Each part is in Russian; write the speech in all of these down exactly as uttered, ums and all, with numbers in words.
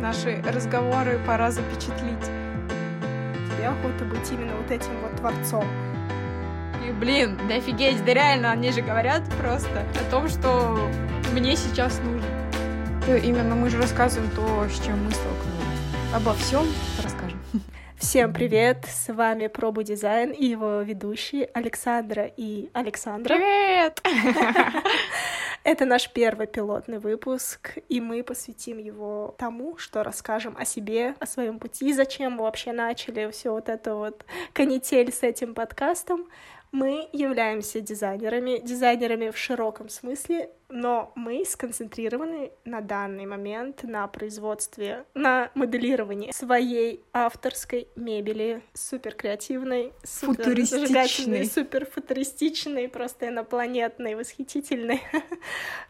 наши разговоры пора запечатлить. Тебе охота быть именно вот этим вот творцом. И, блин, да офигеть, да реально, они же говорят просто о том, что мне сейчас нужно. Именно мы же рассказываем то, с чем мы столкнулись. Обо всем расскажем. Всем привет, с вами Пробуй дизайн и его ведущие Александра и Александра. Привет! Это наш первый пилотный выпуск, и мы посвятим его тому, что расскажем о себе, о своем пути, зачем мы вообще начали всю вот эту вот канитель с этим подкастом. Мы являемся дизайнерами, дизайнерами в широком смысле, но мы сконцентрированы на данный момент на производстве, на моделировании своей авторской мебели, суперкреативной, суперзажигательной, суперфутуристичной, просто инопланетной, восхитительной,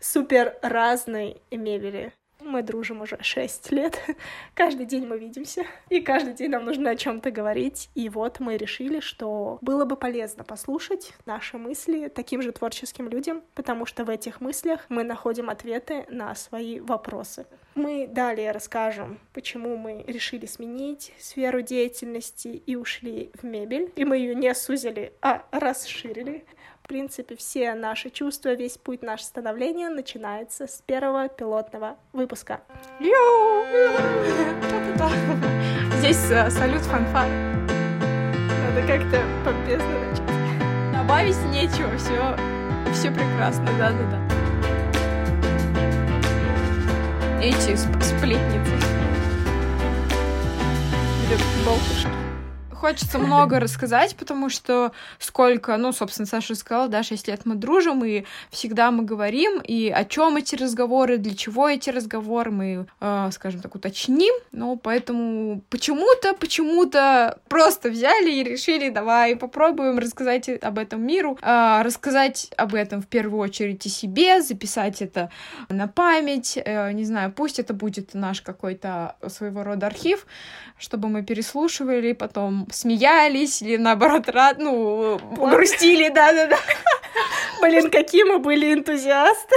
суперразной мебели. Мы дружим уже шесть лет, каждый день мы видимся, и каждый день нам нужно о чем-то говорить, и вот мы решили, что было бы полезно послушать наши мысли таким же творческим людям, потому что в этих мыслях мы находим ответы на свои вопросы. Мы далее расскажем, почему мы решили сменить сферу деятельности и ушли в мебель, и мы ее не сузили, а расширили. В принципе, все наши чувства, весь путь наше становление начинается с первого пилотного выпуска. Здесь салют фанфар. Надо как-то помпезно начать. Добавить нечего, все, все прекрасно, да-да-да. Эти сплетницы. Болтушки. Хочется много рассказать, потому что сколько, ну, собственно, Саша сказала, да, шесть лет мы дружим, и всегда мы говорим, и о чем эти разговоры, для чего эти разговоры, мы, э, скажем так, уточним, ну, поэтому почему-то, почему-то просто взяли и решили, давай попробуем рассказать об этом миру, э, рассказать об этом в первую очередь и себе, записать это на память, э, не знаю, пусть это будет наш какой-то своего рода архив, чтобы мы переслушивали, потом смеялись или, наоборот, рад, ну, Плак. грустили, да-да-да. Блин, какие мы были энтузиасты.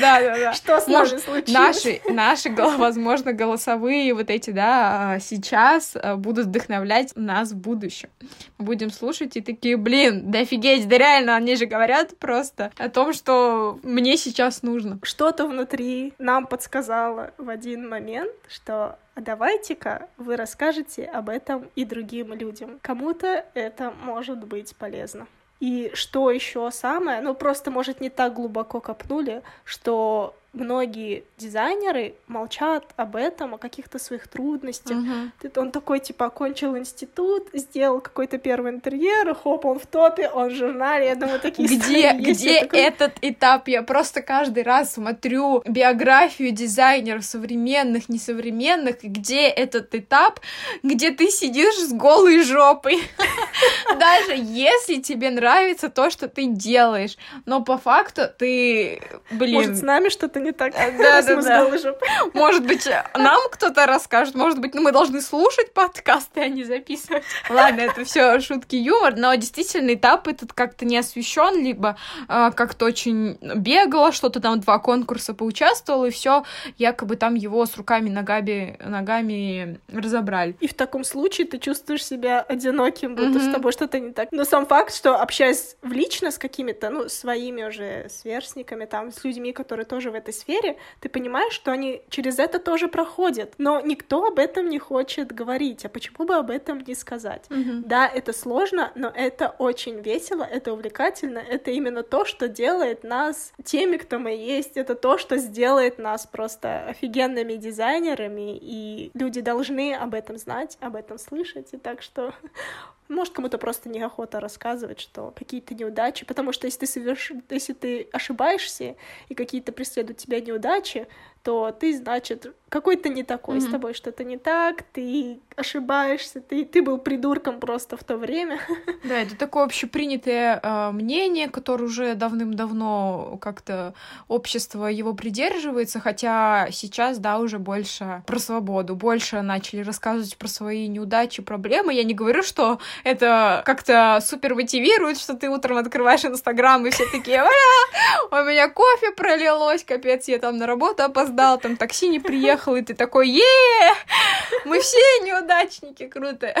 Да-да-да. Что с нами случилось? Наши, возможно, голосовые вот эти, да, сейчас будут вдохновлять нас в будущем. Мы будем слушать и такие, блин, да офигеть, да реально, они же говорят просто о том, что мне сейчас нужно. Что-то внутри нам подсказало в один момент, что... А давайте-ка вы расскажете об этом и другим людям. Кому-то это может быть полезно. И что еще самое, ну просто, может, не так глубоко копнули, что многие дизайнеры молчат об этом, о каких-то своих трудностях. Uh-huh. Он такой, типа, окончил институт, сделал какой-то первый интерьер, хоп, он в топе, он в журнале, я думаю, такие Где, где такой... этот этап? Я просто каждый раз смотрю биографию дизайнеров современных, несовременных, где этот этап, где ты сидишь с голой жопой. Даже если тебе нравится то, что ты делаешь, но по факту ты, блин... Может, с нами что-то не так. Да, да, да. Может быть, нам кто-то расскажет, может быть, ну, мы должны слушать подкасты, а не записывать. Ладно, это все шутки, юмор, но действительно этап этот как-то не освещен, либо э, как-то очень бегало, что-то там два конкурса поучаствовал, и все, якобы там его с руками, ногами, ногами разобрали. И в таком случае ты чувствуешь себя одиноким, будто mm-hmm. с тобой что-то не так. Но сам факт, что общаясь лично с какими-то, ну, своими уже сверстниками, там, с людьми, которые тоже в этой сфере, ты понимаешь, что они через это тоже проходят, но никто об этом не хочет говорить, а почему бы об этом не сказать? Mm-hmm. Да, это сложно, но это очень весело, это увлекательно, это именно то, что делает нас теми, кто мы есть, это то, что сделает нас просто офигенными дизайнерами, и люди должны об этом знать, об этом слышать, и так что... Может, кому-то просто неохота рассказывать, что какие-то неудачи, потому что если ты, соверш... если ты ошибаешься и какие-то преследуют тебя неудачи, то ты, значит, какой-то не такой, mm-hmm. с тобой что-то не так, ты ошибаешься, ты, ты был придурком просто в то время. Да, это такое общепринятое э, мнение, которое уже давным-давно как-то общество его придерживается, хотя сейчас, да, уже больше про свободу, больше начали рассказывать про свои неудачи, проблемы. Я не говорю, что это как-то супер мотивирует, что ты утром открываешь Инстаграм, и все такие: «Ура! У меня кофе пролилось, капец, я там на работу опоздал, там такси не приехал», и ты такой: «Е-е-е! Мы все неудачники, круто!»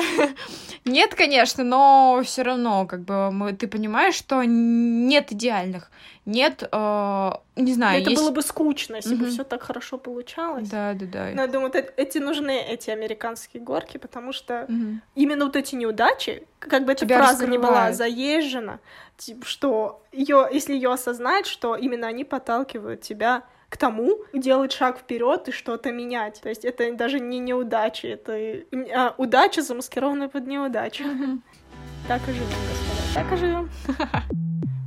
Нет, конечно, но все равно, как бы, мы, ты понимаешь, что нет идеальных, нет, э, не знаю, это есть... было бы скучно, если mm-hmm. бы все так хорошо получалось. Да, да, да. Но я думаю, вот эти нужны, эти американские горки, потому что mm-hmm. именно вот эти неудачи, как бы эта тебя фраза раскрывает. Не была заезжена, что ее, если ее осознать, что именно они подталкивают тебя к тому, делать шаг вперед и что-то менять. То есть это даже не неудачи, это удача, замаскированная под неудачу. Mm-hmm. Так и живем, господа, так и живем.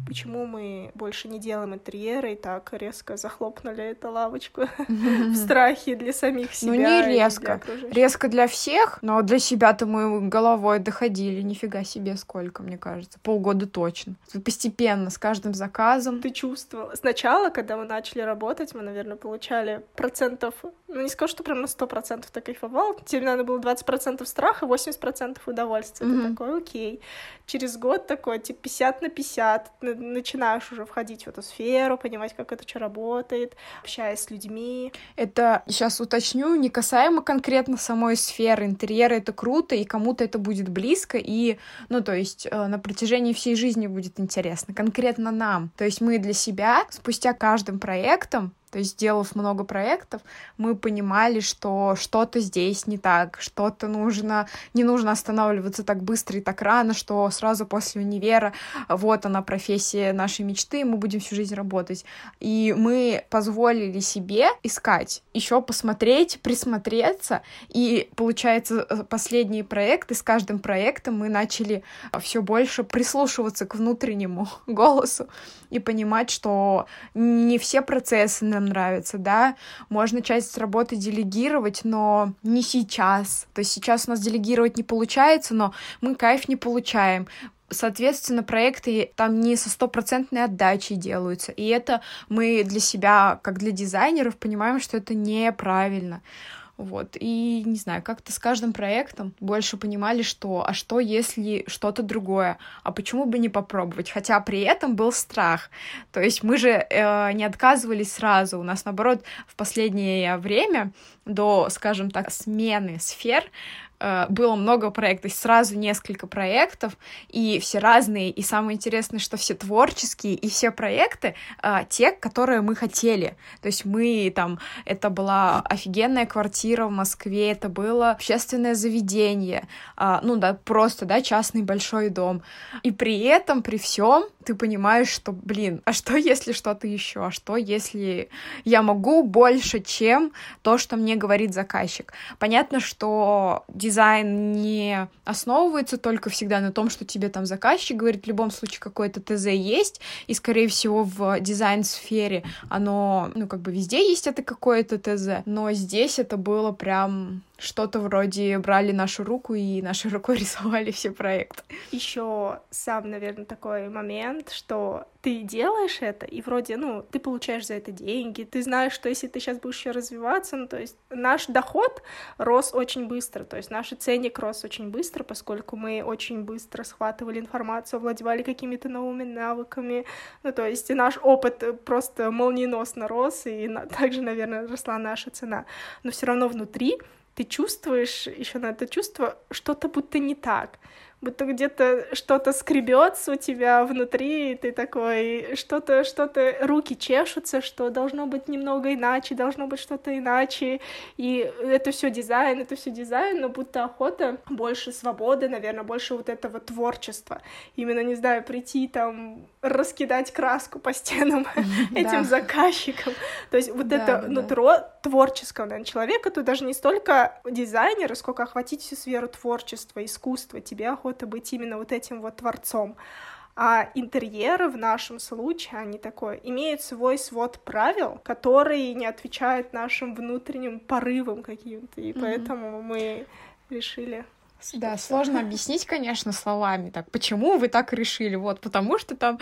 Почему мы больше не делаем интерьеры и так резко захлопнули эту лавочку mm-hmm. в страхе для самих себя? Ну, не резко. Для резко для всех, но для себя-то мы головой доходили. Нифига себе сколько, мне кажется. Полгода точно. Постепенно, с каждым заказом. Ты чувствовала. Сначала, когда мы начали работать, мы, наверное, получали процентов... Ну, не скажу, что прям на сто процентов так кайфовал. Тебе, наверное, было двадцать процентов страха, восемьдесят процентов удовольствия. Mm-hmm. Ты такой: окей. Через год такой, типа, пятьдесят на пятьдесят, начинаешь уже входить в эту сферу, понимать, как это что работает, общаясь с людьми. Это, сейчас уточню, не касаемо конкретно самой сферы интерьера, это круто, и кому-то это будет близко, и, ну, то есть, на протяжении всей жизни будет интересно, конкретно нам. То есть мы для себя, спустя каждым проектом, то есть, сделав много проектов, мы понимали, что что-то здесь не так, что-то нужно... Не нужно останавливаться так быстро и так рано, что сразу после универа вот она, профессия нашей мечты, мы будем всю жизнь работать. И мы позволили себе искать, еще посмотреть, присмотреться. И, получается, последние проекты, с каждым проектом мы начали все больше прислушиваться к внутреннему голосу и понимать, что не все процессы нам нравится, да, можно часть работы делегировать, но не сейчас, то есть сейчас у нас делегировать не получается, но мы кайф не получаем. Соответственно, проекты там не со стопроцентной отдачей делаются. И это мы для себя, как для дизайнеров, понимаем, что это неправильно. Вот, и, не знаю, как-то с каждым проектом больше понимали, что, а что, если что-то другое, а почему бы не попробовать, хотя при этом был страх, то есть мы же э, не отказывались сразу, у нас, наоборот, в последнее время, до, скажем так, смены сфер, было много проектов, сразу несколько проектов, и все разные, и самое интересное, что все творческие, и все проекты а, те, которые мы хотели, то есть мы там, это была офигенная квартира в Москве, это было общественное заведение, а, ну да, просто, да, частный большой дом, и при этом, при всем ты понимаешь, что, блин, а что если что-то еще, а что если я могу больше, чем то, что мне говорит заказчик. Понятно, что дизайн не основывается только всегда на том, что тебе там заказчик говорит, в любом случае какое-то ТЗ есть, и, скорее всего, в дизайн-сфере оно, ну, как бы везде есть это какое-то ТЗ, но здесь это было прям что-то вроде брали нашу руку и нашей рукой рисовали все проекты. Еще сам, наверное, такой момент, что ты делаешь это, и вроде, ну, ты получаешь за это деньги, ты знаешь, что если ты сейчас будешь еще развиваться, ну, то есть наш доход рос очень быстро, то есть наш ценник рос очень быстро, поскольку мы очень быстро схватывали информацию, овладевали какими-то новыми навыками, ну, то есть наш опыт просто молниеносно рос, и также, наверное, росла наша цена, но все равно внутри ты чувствуешь, еще на это чувство, что-то будто не так, будто где-то что-то скребется у тебя внутри, и ты такой, что-то, что-то, руки чешутся, что должно быть немного иначе, должно быть что-то иначе, и это все дизайн, это все дизайн, но будто охота больше свободы, наверное, больше вот этого творчества, именно, не знаю, прийти там, раскидать краску по стенам этим заказчикам, то есть вот это нутро творческого, наверное, человека, то даже не столько дизайнера, сколько охватить всю сферу творчества, искусства, тебе охота быть именно вот этим вот творцом. А интерьеры в нашем случае, они такое, имеют свой свод правил, которые не отвечают нашим внутренним порывам каким-то, и mm-hmm. поэтому мы решили... Что да, все. Сложно объяснить, конечно, словами, так, почему вы так решили, вот, потому что там,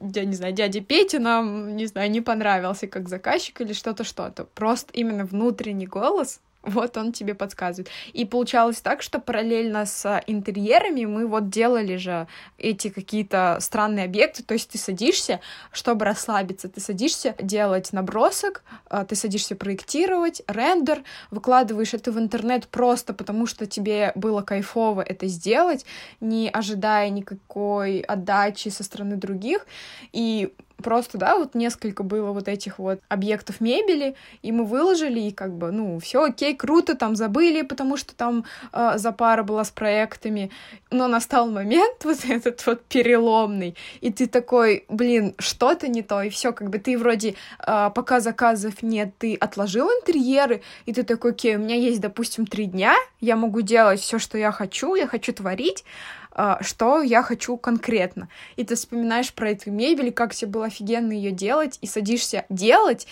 я не знаю, дядя Петя нам, не знаю, не понравился как заказчик или что-то, что-то, просто именно внутренний голос вот он тебе подсказывает. И получалось так, что параллельно с интерьерами мы вот делали же эти какие-то странные объекты, то есть ты садишься, чтобы расслабиться, ты садишься делать набросок, ты садишься проектировать, рендер, выкладываешь это в интернет просто потому, что тебе было кайфово это сделать, не ожидая никакой отдачи со стороны других, и просто, да, вот несколько было вот этих вот объектов мебели, и мы выложили, и как бы, ну, все окей, круто, там забыли, потому что там э, запара была с проектами, но настал момент вот этот вот переломный, и ты такой, блин, что-то не то, и все, как бы ты вроде, э, пока заказов нет, ты отложил интерьеры, и ты такой, окей, у меня есть, допустим, три дня, я могу делать все, что я хочу, я хочу творить, что я хочу конкретно. И ты вспоминаешь про эту мебель, как тебе было офигенно ее делать, и садишься делать,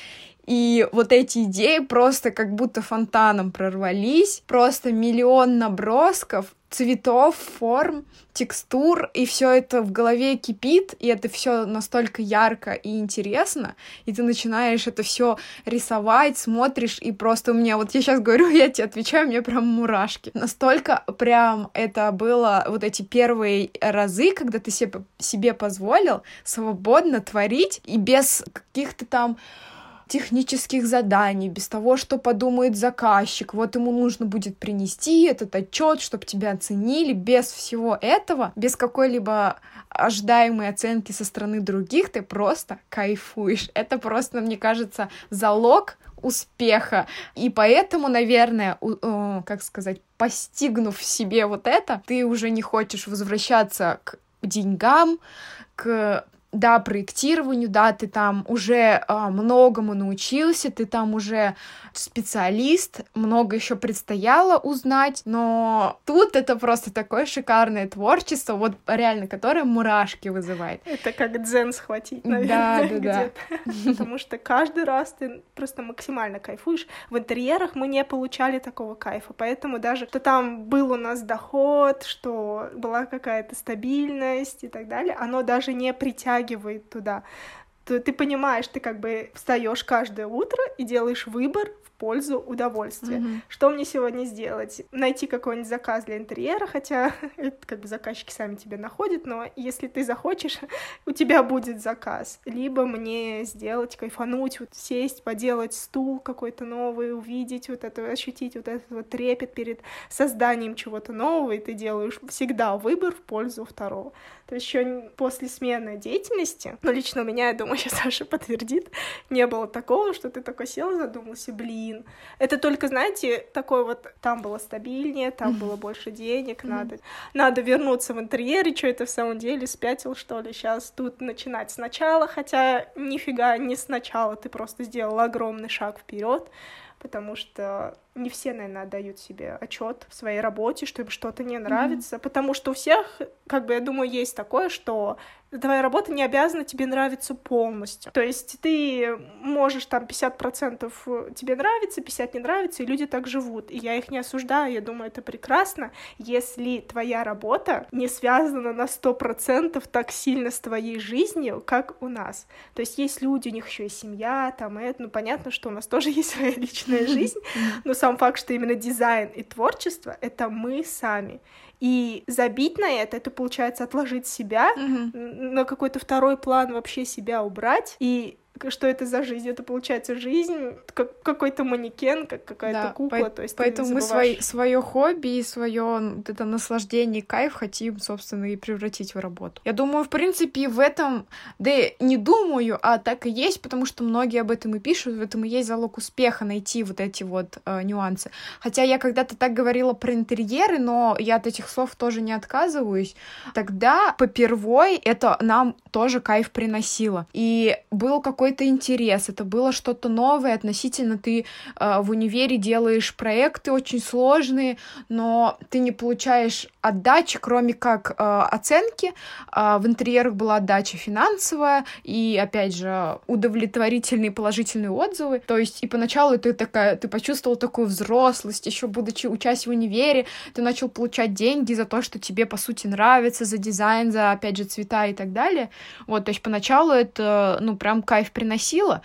и вот эти идеи просто как будто фонтаном прорвались, просто миллион набросков, цветов, форм, текстур, и все это в голове кипит, и это все настолько ярко и интересно, и ты начинаешь это все рисовать, смотришь, и просто у меня, вот я сейчас говорю, я тебе отвечаю, мне прям мурашки. Настолько прям это было вот эти первые разы, когда ты себе, себе позволил свободно творить, и без каких-то там технических заданий, без того, что подумает заказчик, вот ему нужно будет принести этот отчет, чтобы тебя оценили, без всего этого, без какой-либо ожидаемой оценки со стороны других, ты просто кайфуешь. Это просто, мне кажется, залог успеха, и поэтому, наверное, у, э, как сказать, постигнув в себе вот это, ты уже не хочешь возвращаться к деньгам, к да, проектированию, да, ты там уже э, многому научился, ты там уже специалист, много еще предстояло узнать, но тут это просто такое шикарное творчество, вот реально, которое мурашки вызывает. Это как дзен схватить, наверное, да, да, где-то, да. Потому что каждый раз ты просто максимально кайфуешь. В интерьерах мы не получали такого кайфа, поэтому даже что там был у нас доход, что была какая-то стабильность и так далее, оно даже не притягивает туда, то ты понимаешь, ты как бы встаешь каждое утро и делаешь выбор в пользу удовольствия. Mm-hmm. Что мне сегодня сделать? Найти какой-нибудь заказ для интерьера, хотя это как бы заказчики сами тебя находят, но если ты захочешь, у тебя будет заказ. Либо мне сделать, кайфануть, вот сесть, поделать стул какой-то новый, увидеть вот это, ощутить вот этот вот трепет перед созданием чего-то нового, и ты делаешь всегда выбор в пользу второго. То есть еще после смены деятельности, но лично у меня, я думаю, сейчас Саша подтвердит, не было такого, что ты такой сел, задумался, блин. Это только, знаете, такой вот, там было стабильнее, там было больше денег, надо, надо вернуться в интерьере, что это в самом деле, спятил, что ли, сейчас тут начинать сначала, хотя нифига не сначала, ты просто сделала огромный шаг вперед, потому что не все, наверное, отдают себе отчет в своей работе, что им что-то не нравится, mm-hmm. потому что у всех, как бы, я думаю, есть такое, что твоя работа не обязана тебе нравиться полностью. То есть ты можешь там пятьдесят процентов тебе нравится, пятьдесят процентов не нравится, и люди так живут. И я их не осуждаю, я думаю, это прекрасно, если твоя работа не связана на сто процентов так сильно с твоей жизнью, как у нас. То есть есть люди, у них еще и семья, там, и это, ну, понятно, что у нас тоже есть своя личная жизнь, но сам факт, что именно дизайн и творчество — это мы сами. И забить на это, это получается отложить себя, угу. на какой-то второй план вообще себя убрать. И что это за жизнь? Это получается жизнь как какой-то манекен, как какая-то да, кукла. По- то есть поэтому мы свои, свое хобби и свое это наслаждение, кайф хотим, собственно, и превратить в работу. Я думаю, в принципе, в этом, да не думаю, а так и есть, потому что многие об этом и пишут, в этом и есть залог успеха — найти вот эти вот э, нюансы. Хотя я когда-то так говорила про интерьеры, но я от этих слов тоже не отказываюсь. Тогда, попервой, это нам тоже кайф приносило. И был какой-то какой-то интерес, это было что-то новое относительно, ты э, в универе делаешь проекты очень сложные, но ты не получаешь отдачи, кроме как э, оценки, э, в интерьерах была отдача финансовая и, опять же, удовлетворительные положительные отзывы, то есть и поначалу ты такая, ты почувствовал такую взрослость, еще будучи учась в универе, ты начал получать деньги за то, что тебе, по сути, нравится, за дизайн, за, опять же, цвета и так далее, вот, то есть поначалу это, ну, прям кайф приносила.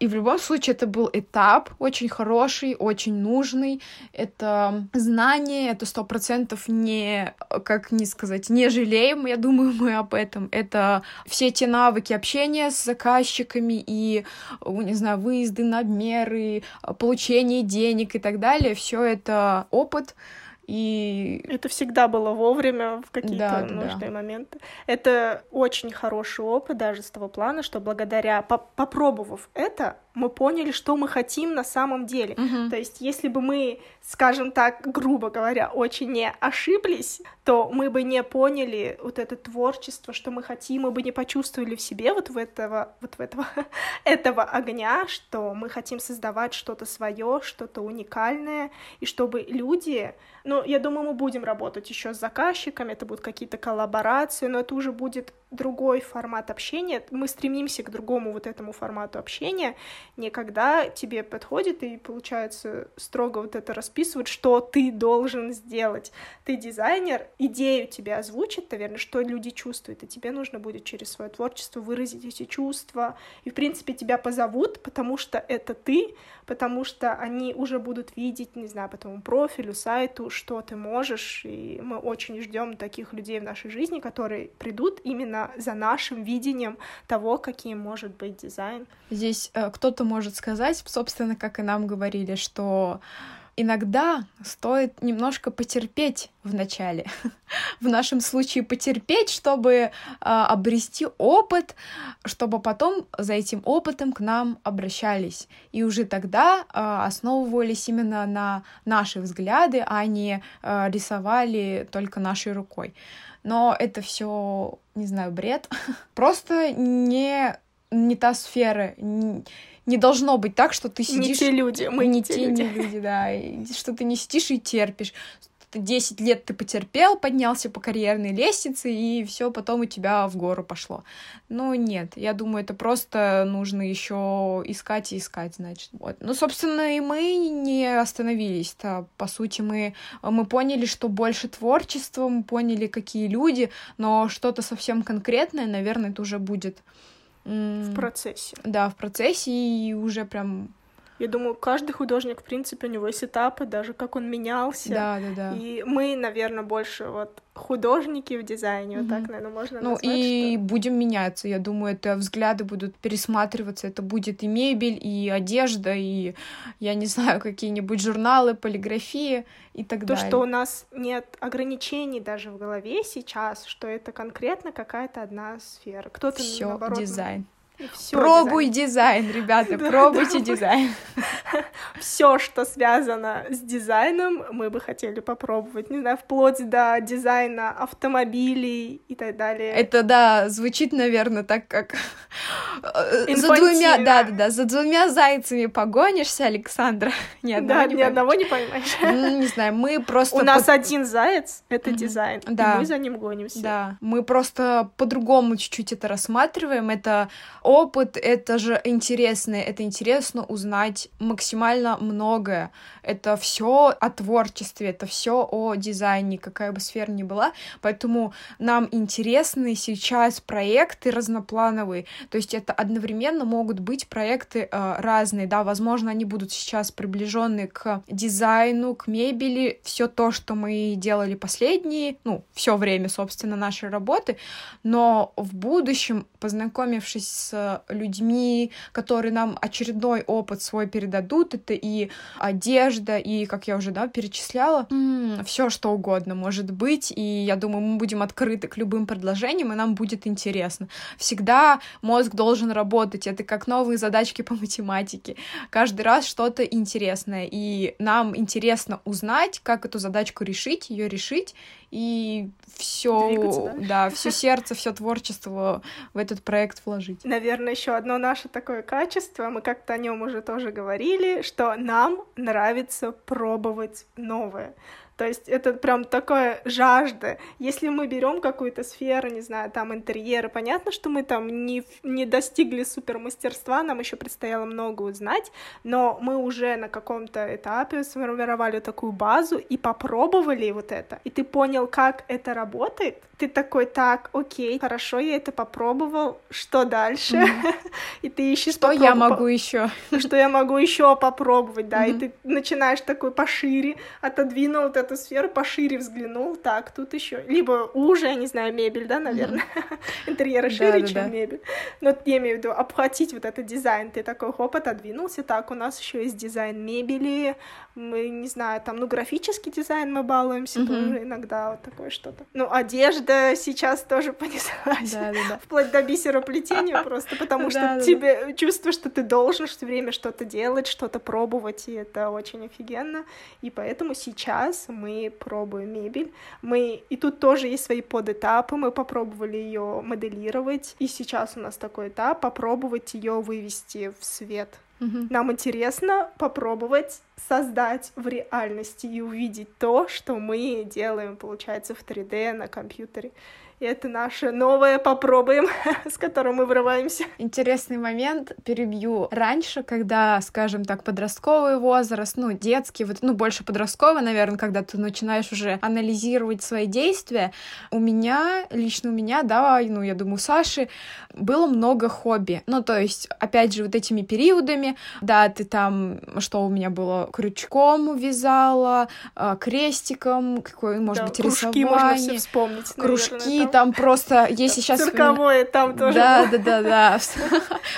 И в любом случае это был этап очень хороший, очень нужный. Это знание, это сто процентов не, как не сказать, не жалеем, я думаю, мы об этом. Это все те навыки общения с заказчиками и, не знаю, выезды на обмеры, получение денег и так далее. Все это опыт. И... Это всегда было вовремя, в какие-то да, нужные да. моменты. Это очень хороший опыт даже с того плана, что благодаря, попробовав это, мы поняли, что мы хотим на самом деле. Угу. То есть если бы мы, скажем так, грубо говоря, очень не ошиблись, то мы бы не поняли вот это творчество, что мы хотим, мы бы не почувствовали в себе вот в этого, вот в этого, этого огня, что мы хотим создавать что-то свое, что-то уникальное, и чтобы люди... Ну, я думаю, мы будем работать еще с заказчиками, это будут какие-то коллаборации, но это уже будет другой формат общения. Мы стремимся к другому вот этому формату общения, не когда тебе подходит и, получается, строго вот это расписывают, что ты должен сделать. Ты дизайнер, идею тебе озвучат, наверное, что люди чувствуют, и тебе нужно будет через свое творчество выразить эти чувства. И, в принципе, тебя позовут, потому что это ты, потому что они уже будут видеть, не знаю, по твоему профилю, сайту, что ты можешь, и мы очень ждем таких людей в нашей жизни, которые придут именно за нашим видением того, каким может быть дизайн. Здесь э, кто-то может сказать, собственно, как и нам говорили, что иногда стоит немножко потерпеть в начале. В нашем случае потерпеть, чтобы э, обрести опыт, чтобы потом за этим опытом к нам обращались. И уже тогда э, основывались именно на наши взгляды, а не э, рисовали только нашей рукой. Но это все, не знаю, бред. Просто не, не та сфера, не... Не должно быть так, что ты сидишь... Не те люди, мы не, не те, те люди. люди да, и, что ты не сидишь и терпишь. Десять лет ты потерпел, поднялся по карьерной лестнице, и все потом у тебя в гору пошло. Но нет, я думаю, это просто нужно еще искать и искать, значит. Вот. Ну, собственно, и мы не остановились. По сути, мы, мы поняли, что больше творчества, мы поняли, какие люди, но что-то совсем конкретное, наверное, это уже будет... В процессе. Да, в процессе и уже прям... Я думаю, каждый художник, в принципе, у него есть этапы, даже как он менялся. Да, да, да. И мы, наверное, больше вот художники в дизайне, mm-hmm. вот так, наверное, можно ну, назвать. Ну и что... будем меняться, я думаю, это взгляды будут пересматриваться, это будет и мебель, и одежда, и, я не знаю, какие-нибудь журналы, полиграфии и так То, далее. То, что у нас нет ограничений даже в голове сейчас, что это конкретно какая-то одна сфера. Кто-то, Всё, наоборот... дизайн. Всё, пробуй дизайн, дизайн ребята, да, пробуйте да, дизайн. Все, что связано с дизайном, мы бы хотели попробовать. Не знаю, вплоть до дизайна автомобилей и так далее. Это, да, звучит, наверное, так как... За двумя, да, да, да, за двумя зайцами погонишься, Александра. Ни одного да, не ни поймешь. одного не поймаешь. Ну, не знаю, мы просто... У по... нас один заяц — это mm-hmm. дизайн, да. И мы за ним гонимся. Да, мы просто по-другому чуть-чуть это рассматриваем, это... Опыт — это же интересно, это интересно узнать максимально многое. Это все о творчестве, это все о дизайне, какая бы сфера ни была. Поэтому нам интересны сейчас проекты разноплановые. То есть это одновременно могут быть проекты э, разные, да, возможно, они будут сейчас приближены к дизайну, к мебели, все то, что мы делали последние, ну, все время, собственно, нашей работы, но в будущем, познакомившись с людьми, которые нам очередной опыт свой передадут. Это и одежда, и, как я уже, да, перечисляла, mm. все что угодно может быть, и я думаю, мы будем открыты к любым предложениям, и нам будет интересно. Всегда мозг должен работать, это как новые задачки по математике. Каждый раз что-то интересное, и нам интересно узнать, как эту задачку решить, ее решить, и все, да, все сердце, все творчество в этот проект вложить. Наверное, еще одно наше такое качество, мы как-то о нем уже тоже говорили, что нам нравится пробовать новое. То есть это прям такая жажда. Если мы берем какую-то сферу, не знаю, там интерьеры, понятно, что мы там не, не достигли супермастерства, нам еще предстояло много узнать, но мы уже на каком-то этапе сформировали такую базу и попробовали вот это. И ты понял, как это работает. Ты такой, так, окей, хорошо, я это попробовал, что дальше? Mm-hmm. И ты ищешь, что попроб... я могу еще, что я могу еще попробовать, да. Mm-hmm. И ты начинаешь такой пошире, отодвинул вот эту сферу, пошире взглянул, так, тут еще, либо уже, я не знаю, мебель, да, наверное, mm-hmm. интерьеры шире, да, чем да, да. мебель. Но я имею в виду обхватить вот этот дизайн. Ты такой, хоп, отодвинулся, так, у нас еще есть дизайн мебели, мы, не знаю, там, ну, графический дизайн мы балуемся, mm-hmm. тоже иногда вот такое что-то. Ну, одежда сейчас тоже понеслась, да, да, да. вплоть до бисероплетения просто, потому что тебе чувство, что ты должен все время что-то делать, что-то пробовать, и это очень офигенно. И поэтому сейчас мы пробуем мебель. Мы... И тут тоже есть свои подэтапы. Мы попробовали ее моделировать. И сейчас у нас такой этап — попробовать ее вывести в свет. Угу. Нам интересно попробовать создать в реальности и увидеть то, что мы делаем, получается, в три дэ на компьютере. И это наше новое «попробуем», с которым мы врываемся. Интересный момент, перебью. Раньше, когда, скажем так, подростковый возраст, ну, детский, вот, ну, больше подростковый, наверное, когда ты начинаешь уже анализировать свои действия, у меня, лично у меня, да, ну, я думаю, у Саши, было много хобби. Ну, то есть, опять же, вот этими периодами, да, ты там, что у меня было, крючком вязала, крестиком, какой, может да, быть, кружки рисование. Кружки можно все вспомнить, кружки, наверное, там. Там просто, если сейчас... Цирковое там тоже. Да, да, да, да.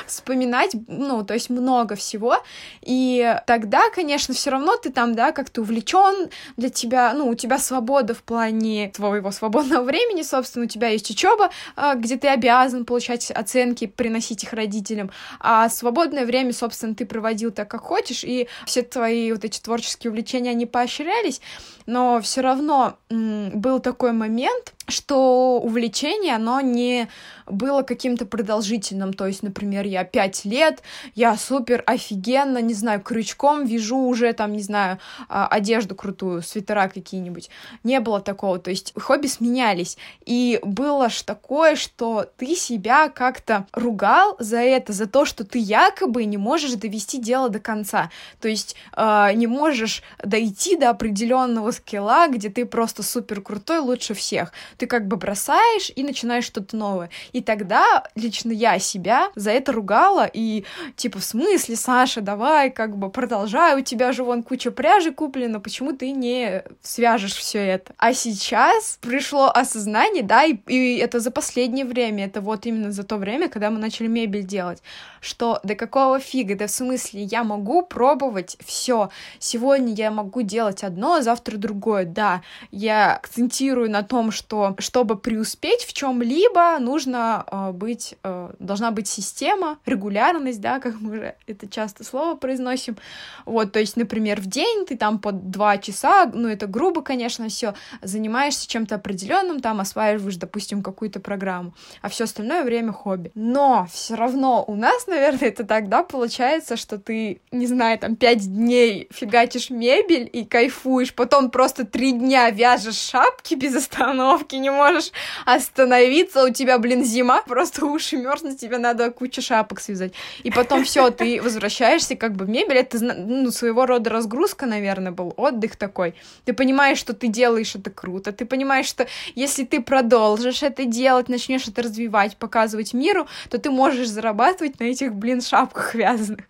Вспоминать, ну, то есть много всего. И тогда, конечно, все равно ты там, да, как-то увлечен, для тебя, ну, у тебя свобода в плане твоего свободного времени, собственно, у тебя есть учеба, где ты обязан получать оценки, приносить их родителям, а свободное время, собственно, ты проводил так, как хочешь, и все твои вот эти творческие увлечения, они поощрялись, но все равно м- был такой момент, что увлечение, оно не было каким-то продолжительным, то есть, например, я пять лет, я супер офигенно, не знаю, крючком вяжу уже там, не знаю, одежду крутую, свитера какие-нибудь, не было такого, то есть хобби сменялись, и было ж такое, что ты себя как-то ругал за это, за то, что ты якобы не можешь довести дело до конца, то есть не можешь дойти до определенного скилла, где ты просто супер крутой, лучше всех. Ты как бы бросаешь и начинаешь что-то новое. И тогда лично я себя за это ругала, и типа, в смысле, Саша, давай, как бы продолжай, у тебя же вон куча пряжи куплена, почему ты не свяжешь все это? А сейчас пришло осознание, да, и, и это за последнее время, это вот именно за то время, когда мы начали мебель делать, что до какого фига, да в смысле, я могу пробовать все. Сегодня я могу делать одно, а завтра другое, да. Я акцентирую на том, что что, чтобы преуспеть в чем-либо, нужно э, быть, э, должна быть система, регулярность, да, как мы уже это часто слово произносим. Вот, то есть, например, в день ты там по два часа, ну, это грубо, конечно, все, занимаешься чем-то определенным, там осваиваешь, допустим, какую-то программу, а все остальное время хобби. Но все равно у нас, наверное, это тогда получается, что ты, не знаю, там пять дней фигачишь мебель и кайфуешь, потом просто три дня вяжешь шапки без остановки, не можешь остановиться, у тебя, блин, зима, просто уши мерзнут, тебе надо кучу шапок связать. И потом все, ты возвращаешься, как бы в мебель, это, ну, своего рода разгрузка, наверное, был, отдых такой. Ты понимаешь, что ты делаешь это круто, ты понимаешь, что если ты продолжишь это делать, начнешь это развивать, показывать миру, то ты можешь зарабатывать на этих, блин, шапках вязаных.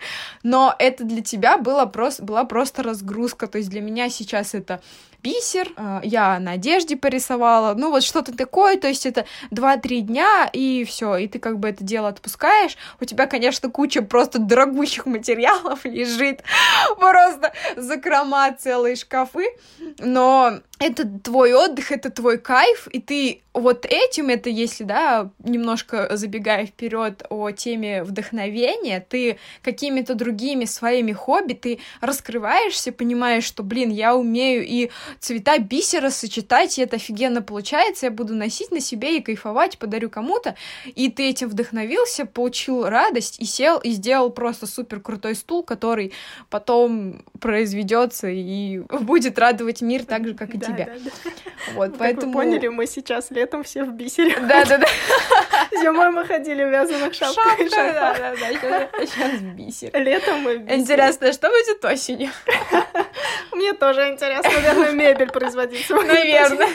Но это для тебя было просто, была просто разгрузка, то есть для меня сейчас это... бисер, я на одежде порисовала, ну вот что-то такое, то есть это два-три дня, и все, и ты как бы это дело отпускаешь, у тебя, конечно, куча просто дорогущих материалов лежит, просто закрома, целые шкафы, но это твой отдых, это твой кайф, и ты вот этим, это если, да, немножко забегая вперед о теме вдохновения, ты какими-то другими своими хобби, ты раскрываешься, понимаешь, что, блин, я умею и цвета бисера сочетать, и это офигенно получается, понравится, я буду носить на себе и кайфовать, подарю кому-то, и ты этим вдохновился, получил радость и сел, и сделал просто супер крутой стул, который потом произведется и будет радовать мир так же, как и да, тебя. Да, да. Вот, как поэтому... вы поняли, мы сейчас летом все в бисере. Да-да-да. Зимой мы ходили в вязаных шапках и шарфах. Да-да-да, сейчас бисер. Летом мы в бисере. Интересно, что будет осенью? Мне тоже интересно, наверное, мебель производить. Наверное.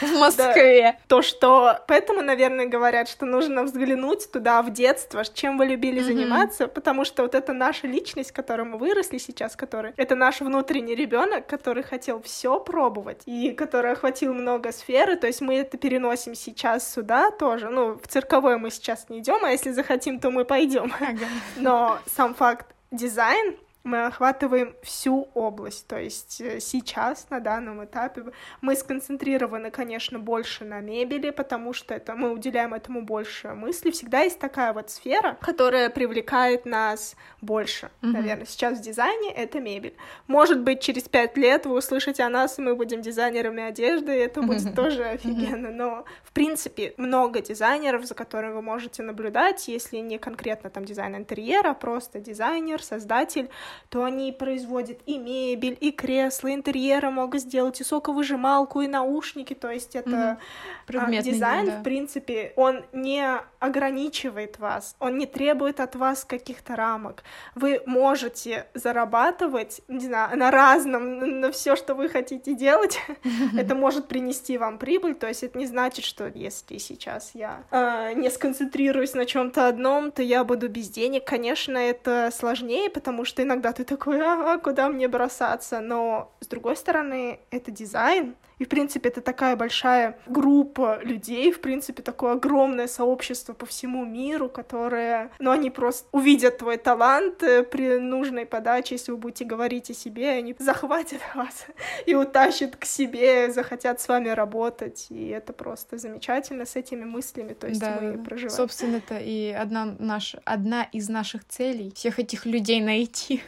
В Москве. То, что... Поэтому, наверное, говорят, что нужно взглянуть туда в детство, чем вы любили заниматься, потому что вот это наша личность, которой мы выросли сейчас, которая... Это наш внутренний ребенок, который хотел все пробовать и который охватил много сферы, то есть мы это переносим сейчас сюда тоже. Ну, в цирковой мы сейчас не идем, а если захотим, то мы пойдем. Ага. Но сам факт дизайн мы охватываем всю область, то есть сейчас, на данном этапе, мы сконцентрированы, конечно, больше на мебели, потому что это, мы уделяем этому больше мысли. Всегда есть такая вот сфера, которая привлекает нас больше, mm-hmm. наверное. Сейчас в дизайне это мебель. Может быть, через пять лет вы услышите о нас, и мы будем дизайнерами одежды, и это будет mm-hmm. тоже офигенно, mm-hmm. но, в принципе, много дизайнеров, за которыми вы можете наблюдать, если не конкретно там дизайн интерьера, просто дизайнер, создатель, то они производят и мебель, и кресла, интерьеры могут сделать, и соковыжималку, и наушники, то есть это mm-hmm. дизайн, да. В принципе, он не ограничивает вас, он не требует от вас каких-то рамок. Вы можете зарабатывать, не знаю, на разном, на все, что вы хотите делать, mm-hmm. это может принести вам прибыль, то есть это не значит, что если сейчас я э, не сконцентрируюсь на чем-то одном, то я буду без денег. Конечно, это сложнее, потому что иногда когда ты такой, а, а куда мне бросаться? Но, с другой стороны, это дизайн, и, в принципе, это такая большая группа людей, в принципе, такое огромное сообщество по всему миру, которое, ну, они просто увидят твой талант при нужной подаче, если вы будете говорить о себе, они захватят вас и утащат к себе, захотят с вами работать, и это просто замечательно с этими мыслями, то есть да, мы проживаем. Собственно, это и одна, наша, одна из наших целей — всех этих людей найти.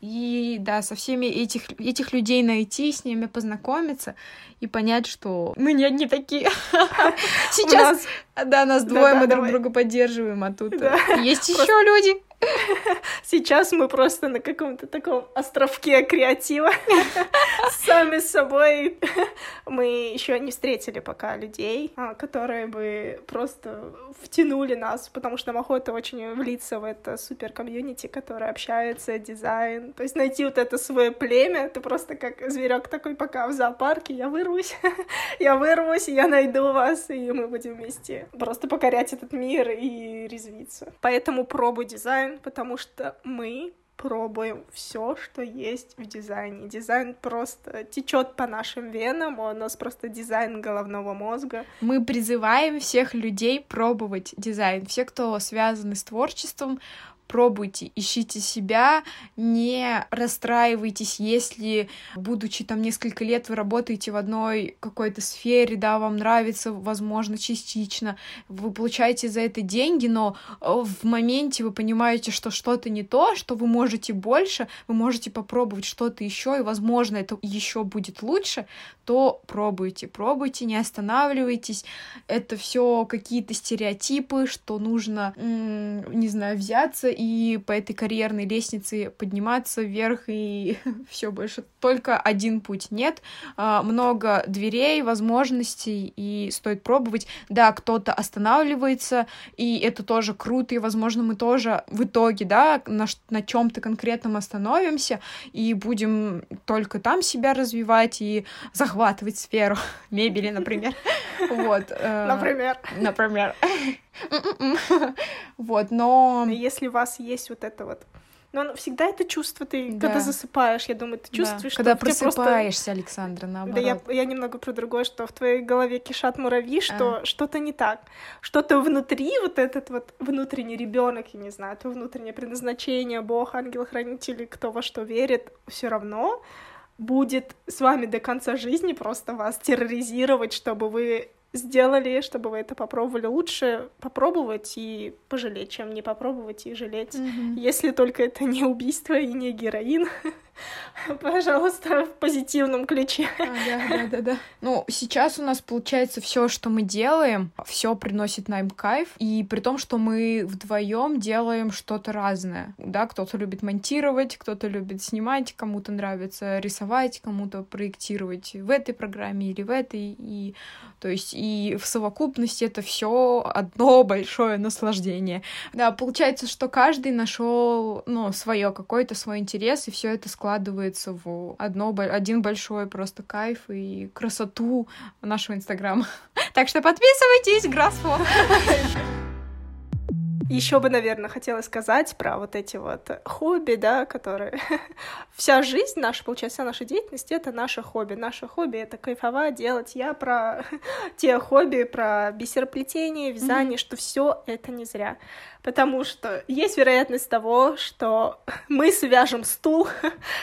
И, да, со всеми этих, этих людей найти, с ними познакомиться, и понять, что мы не одни такие. Сейчас, да, нас двое, мы друг друга поддерживаем, а тут есть еще люди. Сейчас мы просто на каком-то таком островке креатива сами с собой. Мы еще не встретили пока людей, которые бы просто втянули нас, потому что нам охота очень влиться в это супер-комьюнити, которое общается, дизайн. То есть найти вот это свое племя. Ты просто как зверек такой пока в зоопарке. Я вырвусь, я вырвусь, я найду вас, и мы будем вместе просто покорять этот мир и резвиться. Поэтому пробуй дизайн, потому что мы пробуем все, что есть в дизайне. Дизайн просто течет по нашим венам, у нас просто дизайн головного мозга. Мы призываем всех людей пробовать дизайн. Все, кто связаны с творчеством, пробуйте, ищите себя, не расстраивайтесь, если, будучи там несколько лет, вы работаете в одной какой-то сфере, да, вам нравится, возможно, частично, вы получаете за это деньги, но в моменте вы понимаете, что что-то не то, что вы можете больше, вы можете попробовать что-то еще, и, возможно, это еще будет лучше, то пробуйте, пробуйте, не останавливайтесь, это все какие-то стереотипы, что нужно, не знаю, взяться и и по этой карьерной лестнице подниматься вверх, и все больше. Только один путь. Нет. Много дверей, возможностей, и стоит пробовать. Да, кто-то останавливается, и это тоже круто, и, возможно, мы тоже в итоге, да, на, на чем-то конкретном остановимся, и будем только там себя развивать и захватывать сферу мебели, например. Вот. Например. Например. Вот, но... Если у вас есть вот это вот... Но всегда это чувство, ты да. когда засыпаешь, я думаю, ты чувствуешь, да. Когда просыпаешься, просто... Александра, наоборот. Да, я, я немного про другое, что в твоей голове кишат муравьи, что а. что-то не так, что-то внутри, вот этот вот внутренний ребенок, я не знаю, то внутреннее предназначение, Бог, ангел-хранитель, кто во что верит, все равно будет с вами до конца жизни просто вас терроризировать, чтобы вы... сделали, чтобы вы это попробовали. Лучше попробовать и пожалеть, чем не попробовать и жалеть. Mm-hmm. Если только это не убийство и не героин. пожалуйста, в позитивном ключе. А, да, да, да, да. Ну, сейчас у нас получается все, что мы делаем, все приносит нам кайф, и при том, что мы вдвоем делаем что-то разное. Да, кто-то любит монтировать, кто-то любит снимать, кому-то нравится рисовать, кому-то проектировать в этой программе или в этой. И, то есть, и в совокупности это все одно большое наслаждение. Да, получается, что каждый нашел, ну, свое какой-то свой интерес, и все это складывает в одно, один большой просто кайф и красоту нашего Инстаграма. Так что подписывайтесь, Grassflow! Еще бы, наверное, хотела сказать про вот эти вот хобби, да, которые... Вся жизнь наша, получается, вся наша деятельность — это наше хобби. Наше хобби — это кайфовать, делать. Я про те хобби, про бисероплетение, вязание, mm-hmm. что все это не зря. Потому что есть вероятность того, что мы свяжем стул,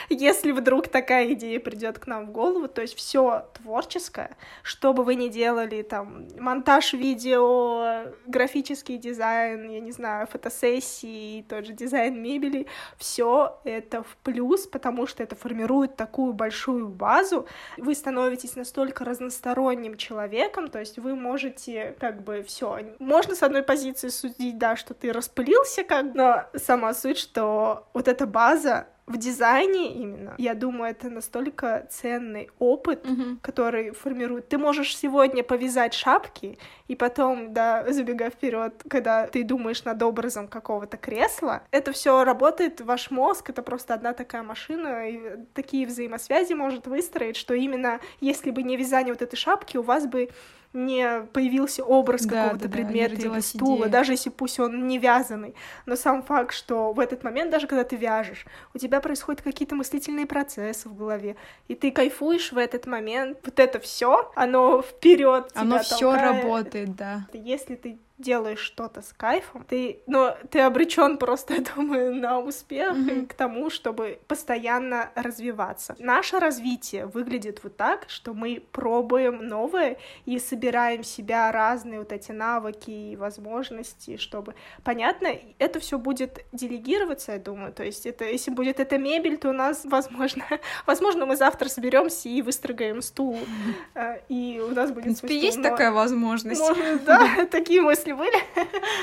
если вдруг такая идея придет к нам в голову. То есть все творческое, что бы вы ни делали, там, монтаж видео, графический дизайн, я не знаю, знаю, фотосессии, тот же дизайн мебели, все это в плюс, потому что это формирует такую большую базу. Вы становитесь настолько разносторонним человеком, то есть вы можете как бы все. Можно с одной позиции судить, да, что ты распылился, как, но сама суть, что вот эта база в дизайне именно, я думаю, это настолько ценный опыт, mm-hmm. который формирует. Ты можешь сегодня повязать шапки, и потом, да, забегая вперед, когда ты думаешь над образом какого-то кресла, это все работает, ваш мозг, это просто одна такая машина, и такие взаимосвязи может выстроить, что именно если бы не вязание вот этой шапки, у вас бы не появился образ да, какого-то да, предмета да, или стула, идея. Даже если пусть он не вязаный. Но сам факт, что в этот момент, даже когда ты вяжешь, у тебя происходят какие-то мыслительные процессы в голове, и ты кайфуешь в этот момент. Вот это все, оно вперед тебя толкает. Оно все работает, да. Если ты делаешь что-то с кайфом, ты, но ты обречен просто, я думаю, на успех mm-hmm. и к тому, чтобы постоянно развиваться. Наше развитие выглядит вот так, что мы пробуем новое и собираем в себя разные вот эти навыки и возможности, чтобы... Понятно, это все будет делегироваться, я думаю, то есть это, если будет эта мебель, то у нас, возможно, возможно, мы завтра соберемся и выстрогаем стул, и у нас будет... В принципе, есть но... такая возможность. Может, да, такие мысли были,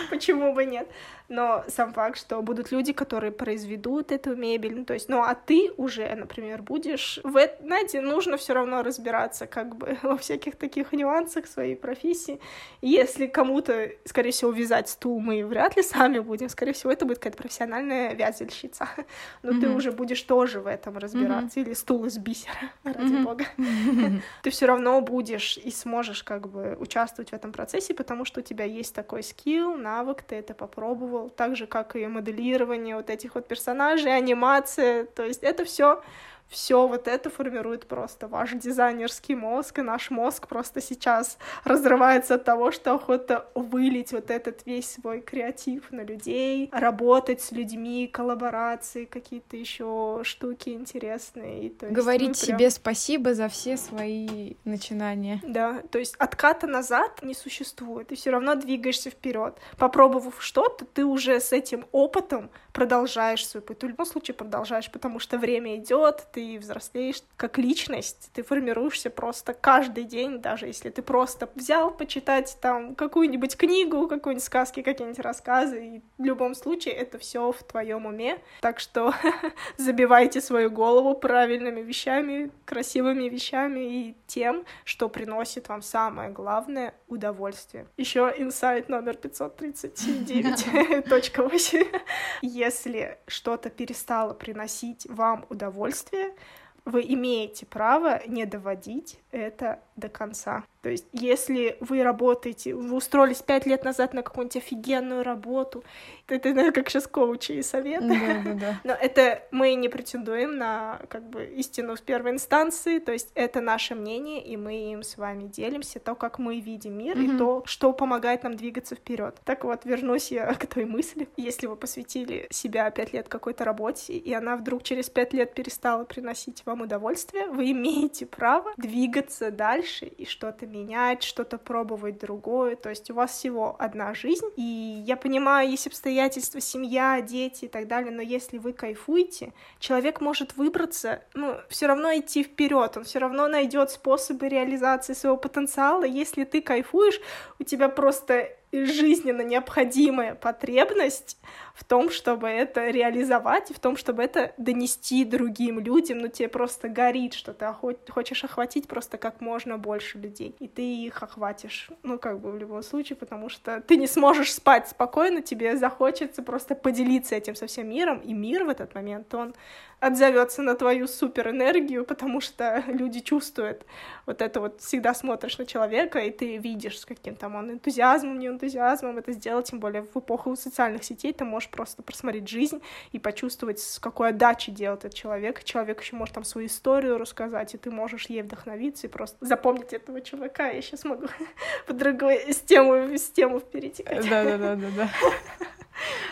почему бы нет, но сам факт, что будут люди, которые произведут эту мебель, ну, то есть, ну, а ты уже, например, будешь, в это, знаете, нужно все равно разбираться, как бы, во всяких таких нюансах своей профессии, если кому-то, скорее всего, вязать стул мы вряд ли сами будем, скорее всего, это будет какая-то профессиональная вязальщица, но mm-hmm. ты уже будешь тоже в этом разбираться, mm-hmm. или стул из бисера, ради mm-hmm. бога, mm-hmm. ты все равно будешь и сможешь, как бы, участвовать в этом процессе, потому что у тебя есть такой скилл, навык, ты это попробовал, так же, как и моделирование вот этих вот персонажей, анимация, то есть это все, все вот это формирует просто ваш дизайнерский мозг, и наш мозг просто сейчас разрывается от того, что охота вылить вот этот весь свой креатив на людей, работать с людьми, коллаборации, какие-то еще штуки интересные. И, то есть, говорить прям... себе спасибо за все свои начинания. Да, то есть отката назад не существует, ты все равно двигаешься вперед. Попробовав что-то, ты уже с этим опытом продолжаешь свой путь. В любом случае продолжаешь, потому что время идет. Ты взрослеешь как личность, ты формируешься просто каждый день, даже если ты просто взял почитать там какую-нибудь книгу, какую-нибудь сказки, какие-нибудь рассказы, и в любом случае это все в твоем уме. Так что забивайте свою голову правильными вещами, красивыми вещами и тем, что приносит вам самое главное — удовольствие. Еще инсайт номер пятьсот тридцать девять точка восемь. Если что-то перестало приносить вам удовольствие, вы имеете право не доводить это до конца. То есть, если вы работаете, вы устроились пять лет назад на какую-нибудь офигенную работу, это, наверное, как сейчас коучи и советы. Да, да, да. Но это мы не претендуем на как бы истину в первой инстанции, то есть это наше мнение, и мы им с вами делимся, то, как мы видим мир, mm-hmm. и то, что помогает нам двигаться вперед. Так вот, вернусь я к той мысли. Если вы посвятили себя пять лет какой-то работе, и она вдруг через пять лет перестала приносить вам удовольствие, вы имеете право двигаться дальше и что-то менять. менять, что-то пробовать другое, то есть у вас всего одна жизнь, и я понимаю, есть обстоятельства, семья, дети и так далее, но если вы кайфуете, человек может выбраться, ну, все равно идти вперед, он все равно найдет способы реализации своего потенциала, если ты кайфуешь, у тебя просто жизненно необходимая потребность в том, чтобы это реализовать, и в том, чтобы это донести другим людям, ну тебе просто горит, что ты охот- хочешь охватить просто как можно больше людей, и ты их охватишь, ну как бы в любом случае, потому что ты не сможешь спать спокойно, тебе захочется просто поделиться этим со всем миром, и мир в этот момент, он отзовется на твою суперэнергию, потому что люди чувствуют вот это вот, всегда смотришь на человека, и ты видишь, с каким там он энтузиазмом, не энтузиазмом это сделать, тем более в эпоху социальных сетей ты можешь просто просмотреть жизнь и почувствовать, с какой отдачей делает этот человек, человек еще может там свою историю рассказать, и ты можешь ей вдохновиться и просто запомнить этого чувака, я сейчас могу по другой систему перетекать. Да-да-да-да-да.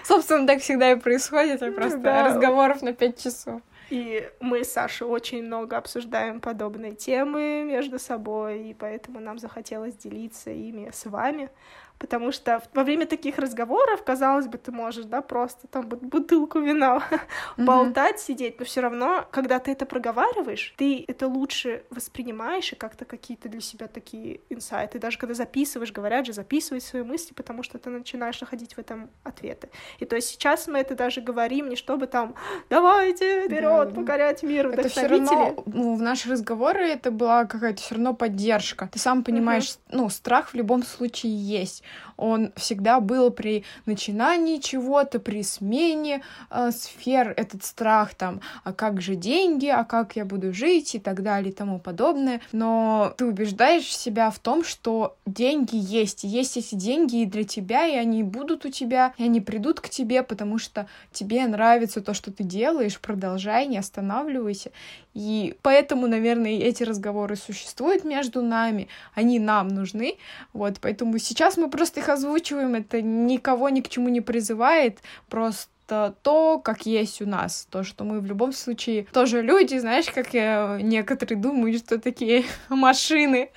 Собственно, так всегда и происходит, и просто да. разговоров на пять часов. И мы с Сашей очень много обсуждаем подобные темы между собой, и поэтому нам захотелось делиться ими с вами, потому что во время таких разговоров, казалось бы, ты можешь, да, просто там бутылку вина mm-hmm. болтать, сидеть, но все равно, когда ты это проговариваешь, ты это лучше воспринимаешь и как-то какие-то для себя такие инсайты. Даже когда записываешь, говорят же, записывай свои мысли, потому что ты начинаешь находить в этом ответы. И то есть сейчас мы это даже говорим, не чтобы там давайте вперед, да, покорять мир, вдохновители. Это все равно, ну, в наши разговоры это была какая-то все равно поддержка. Ты сам понимаешь, mm-hmm. ну, страх в любом случае есть. Он всегда был при начинании чего-то, при смене э, сфер, этот страх там, а как же деньги, а как я буду жить и так далее и тому подобное. Но ты убеждаешь себя в том, что деньги есть, есть эти деньги и для тебя, и они будут у тебя, и они придут к тебе, потому что тебе нравится то, что ты делаешь, продолжай, не останавливайся. И поэтому, наверное, эти разговоры существуют между нами, они нам нужны, вот, поэтому сейчас мы просто их озвучиваем, это никого ни к чему не призывает, просто то, как есть у нас, то, что мы в любом случае тоже люди, знаешь, как я, некоторые думают, что такие машины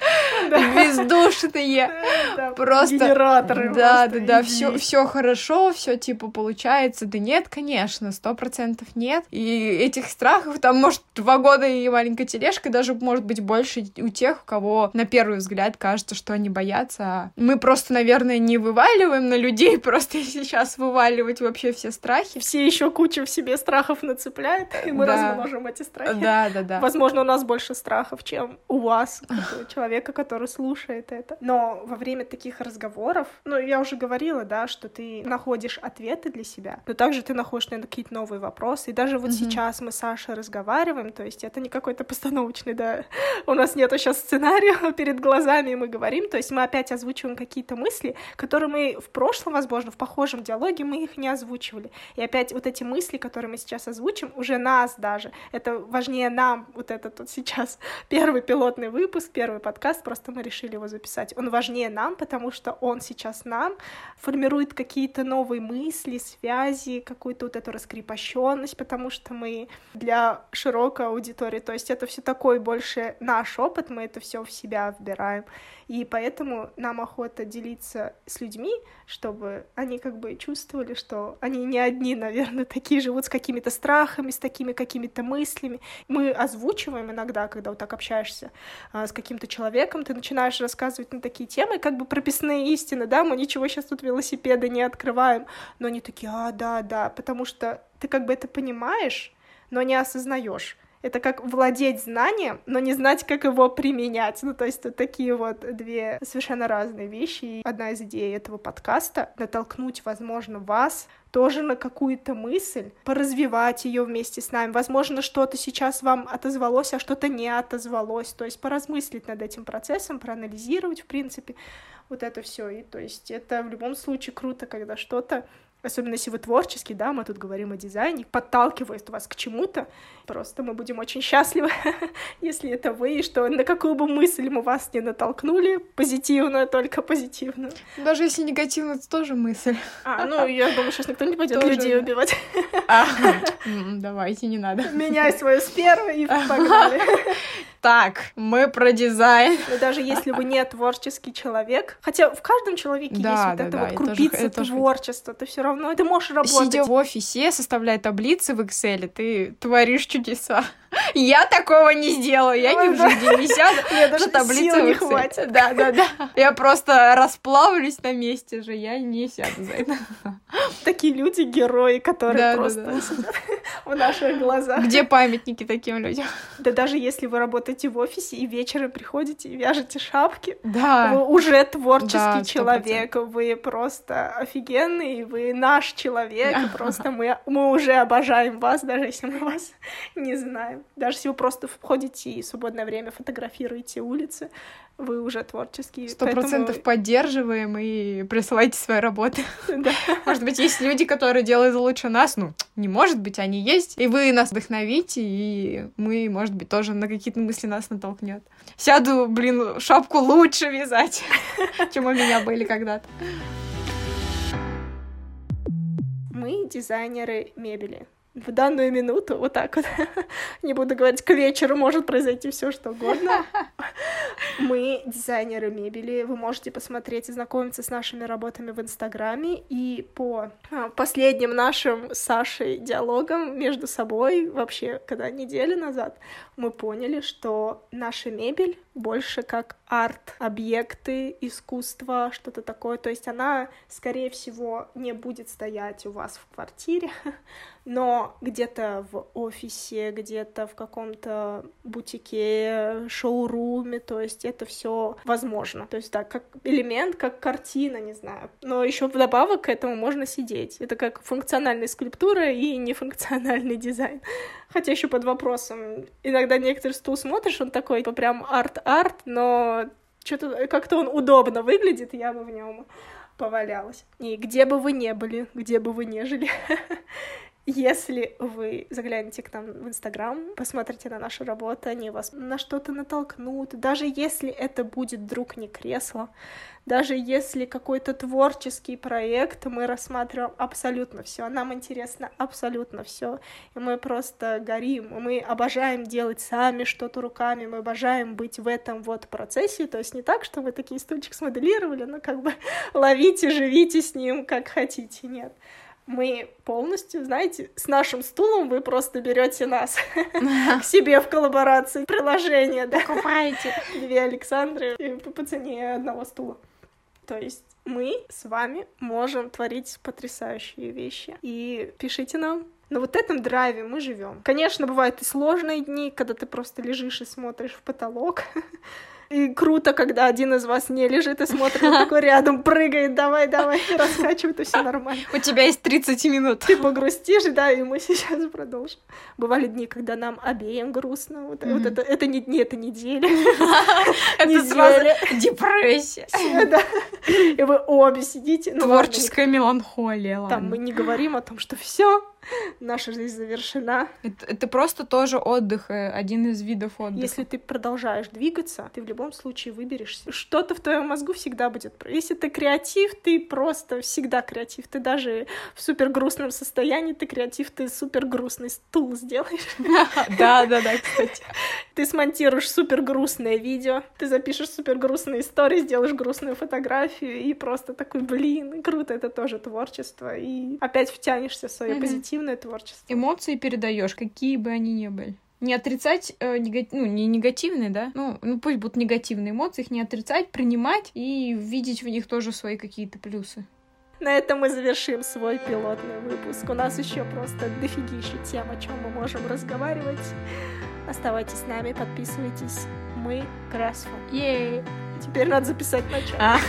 да. бездушные, да, просто генераторы, да, просто да, да, все, все хорошо, все типа получается, да нет, конечно, сто процентов нет, и этих страхов там может два года и маленькая тележка, даже может быть больше у тех, у кого на первый взгляд кажется, что они боятся, а мы просто, наверное, не вываливаем на людей, просто сейчас вываливать вообще все страхи. Все еще кучу в себе страхов нацепляют, и мы да. размножим эти страхи. Да, да, да. Возможно, у нас больше страхов, чем у вас, как у человека, который слушает это. Но во время таких разговоров, ну, я уже говорила, да, что ты находишь ответы для себя, но также ты находишь, наверное, какие-то новые вопросы. И даже вот mm-hmm. сейчас мы с Сашей разговариваем, то есть это не какой-то постановочный, да, у нас нету сейчас сценария перед глазами, и мы говорим, то есть мы опять озвучиваем какие-то мысли, которые мы в прошлом, возможно, в похожем диалоге мы их не озвучивали. И опять вот эти мысли, которые мы сейчас озвучим, уже нас даже, это важнее нам, вот этот вот сейчас первый пилотный выпуск, первый подкаст, просто мы решили его записать. Он важнее нам, потому что он сейчас нам формирует какие-то новые мысли, связи, какую-то вот эту раскрепощенность, потому что мы для широкой аудитории, то есть это все такой больше наш опыт, мы это все в себя вбираем. И поэтому нам охота делиться с людьми, чтобы они как бы чувствовали, что они не одни, наверное, такие живут с какими-то страхами, с такими какими-то мыслями. Мы озвучиваем иногда, когда вот так общаешься а, с каким-то человеком, ты начинаешь рассказывать на такие темы, как бы прописные истины, да, мы ничего сейчас тут велосипеда не открываем, но они такие, а, да, да, потому что ты как бы это понимаешь, но не осознаешь. Это как владеть знанием, но не знать, как его применять. Ну, то есть вот такие вот две совершенно разные вещи. И одна из идей этого подкаста — натолкнуть, возможно, вас тоже на какую-то мысль, поразвивать ее вместе с нами. Возможно, что-то сейчас вам отозвалось, а что-то не отозвалось. То есть поразмыслить над этим процессом, проанализировать, в принципе, вот это все. И то есть это в любом случае круто, когда что-то особенно если вы творческий, да, мы тут говорим о дизайне, подталкивает вас к чему-то, просто мы будем очень счастливы, если это вы, и что на какую бы мысль мы вас не натолкнули, позитивную, только позитивную. Даже если негативно, это тоже мысль. А, ну, я думаю, сейчас никто не пойдет людей убивать. Давайте, не надо. Меняй свою сферу и погнали. Так, мы про дизайн. Но даже если вы не творческий человек, хотя в каждом человеке да, есть вот да, эта да, вот крупица творчества, ты все равно ты можешь работать. Сидя в офисе, составляя таблицы в Excel, ты творишь чудеса. Я такого не сделаю, я ни в жизни не сяду. Мне даже таблицы не хватит. Да, да, да. Я просто расплавлюсь на месте же, я не сяду за это. Такие люди герои, которые просто в наших глазах. Где памятники таким людям? Да даже если вы работаете в офисе и вечером приходите и вяжете шапки, вы уже творческий человек, вы просто офигенный, вы наш человек, просто мы уже обожаем вас, даже если мы вас не знаем. Даже если вы просто ходите и в свободное время фотографируете улицы, вы уже творческие. Сто процентов поддерживаем и присылайте свои работы. Да. Может быть, есть люди, которые делают лучше нас, ну, не может быть, они есть, и вы нас вдохновите, и мы, может быть, тоже на какие-то мысли нас натолкнет. Сяду, блин, шапку лучше вязать, чем у меня были когда-то. Мы дизайнеры мебели. В данную минуту, вот так вот, не буду говорить, к вечеру может произойти все что угодно. Мы дизайнеры мебели, вы можете посмотреть и знакомиться с нашими работами в Инстаграме, и по последним нашим с Сашей диалогам между собой, вообще, когда неделю назад, мы поняли, что наша мебель больше как арт, объекты, искусство, что-то такое, то есть она, скорее всего, не будет стоять у вас в квартире, но где-то в офисе, где-то в каком-то бутике, шоуруме, то есть это все возможно. То есть, да, как элемент, как картина, не знаю. Но еще вдобавок к этому можно сидеть. Это как функциональная скульптура и нефункциональный дизайн. Хотя еще под вопросом. Иногда некоторый стул смотришь, он такой прям арт-арт, но что-то как-то он удобно выглядит, я бы в нем повалялась. И где бы вы ни были, где бы вы ни жили... Если вы заглянете к нам в Инстаграм, посмотрите на нашу работу, они вас на что-то натолкнут. Даже если это будет вдруг не кресло, даже если какой-то творческий проект, мы рассматриваем абсолютно все. Нам интересно абсолютно все. И мы просто горим. Мы обожаем делать сами что-то руками. Мы обожаем быть в этом вот процессе. То есть не так, что вы такие стульчик смоделировали, но как бы ловите, живите с ним, как хотите. Нет. Мы полностью, знаете, с нашим стулом вы просто берете нас к себе в коллаборации, приложение, да, покупаете две Александры по цене одного стула. То есть мы с вами можем творить потрясающие вещи. И пишите нам. На вот этом драйве мы живем. Конечно, бывают и сложные дни, когда ты просто лежишь и смотришь в потолок. И круто, когда один из вас не лежит и смотрит, он такой рядом прыгает, давай-давай, раскачивает, и все нормально. У тебя есть тридцать минут. Ты погрустишь, да, и мы сейчас продолжим. Бывали дни, когда нам обеим грустно, вот, mm-hmm. вот это, это не дни, это недели. Это сразу депрессия. И вы обе сидите. Творческая меланхолия. Там мы не говорим о том, что все. Наша жизнь завершена. Это, это просто тоже отдых, один из видов отдыха. Если ты продолжаешь двигаться, ты в любом случае выберешься. Что-то в твоем мозгу всегда будет. Если ты креатив, ты просто всегда креатив. Ты даже в супергрустном состоянии, ты креатив, ты супергрустный стул сделаешь. Да, да, да, кстати. Ты смонтируешь супергрустное видео, ты запишешь супергрустные истории, сделаешь грустную фотографию и просто такой, блин, круто, это тоже творчество. И опять втянешься в свое позитивное творчество. Эмоции передаешь, какие бы они ни были. Не отрицать, э, нега... ну, не негативные, да, ну, ну, пусть будут негативные эмоции, их не отрицать, принимать и видеть в них тоже свои какие-то плюсы. На этом мы завершим свой пилотный выпуск. У нас еще просто дофигища тем, о чем мы можем разговаривать. Оставайтесь с нами, подписывайтесь. Мы Grassflow. Теперь надо записать начало.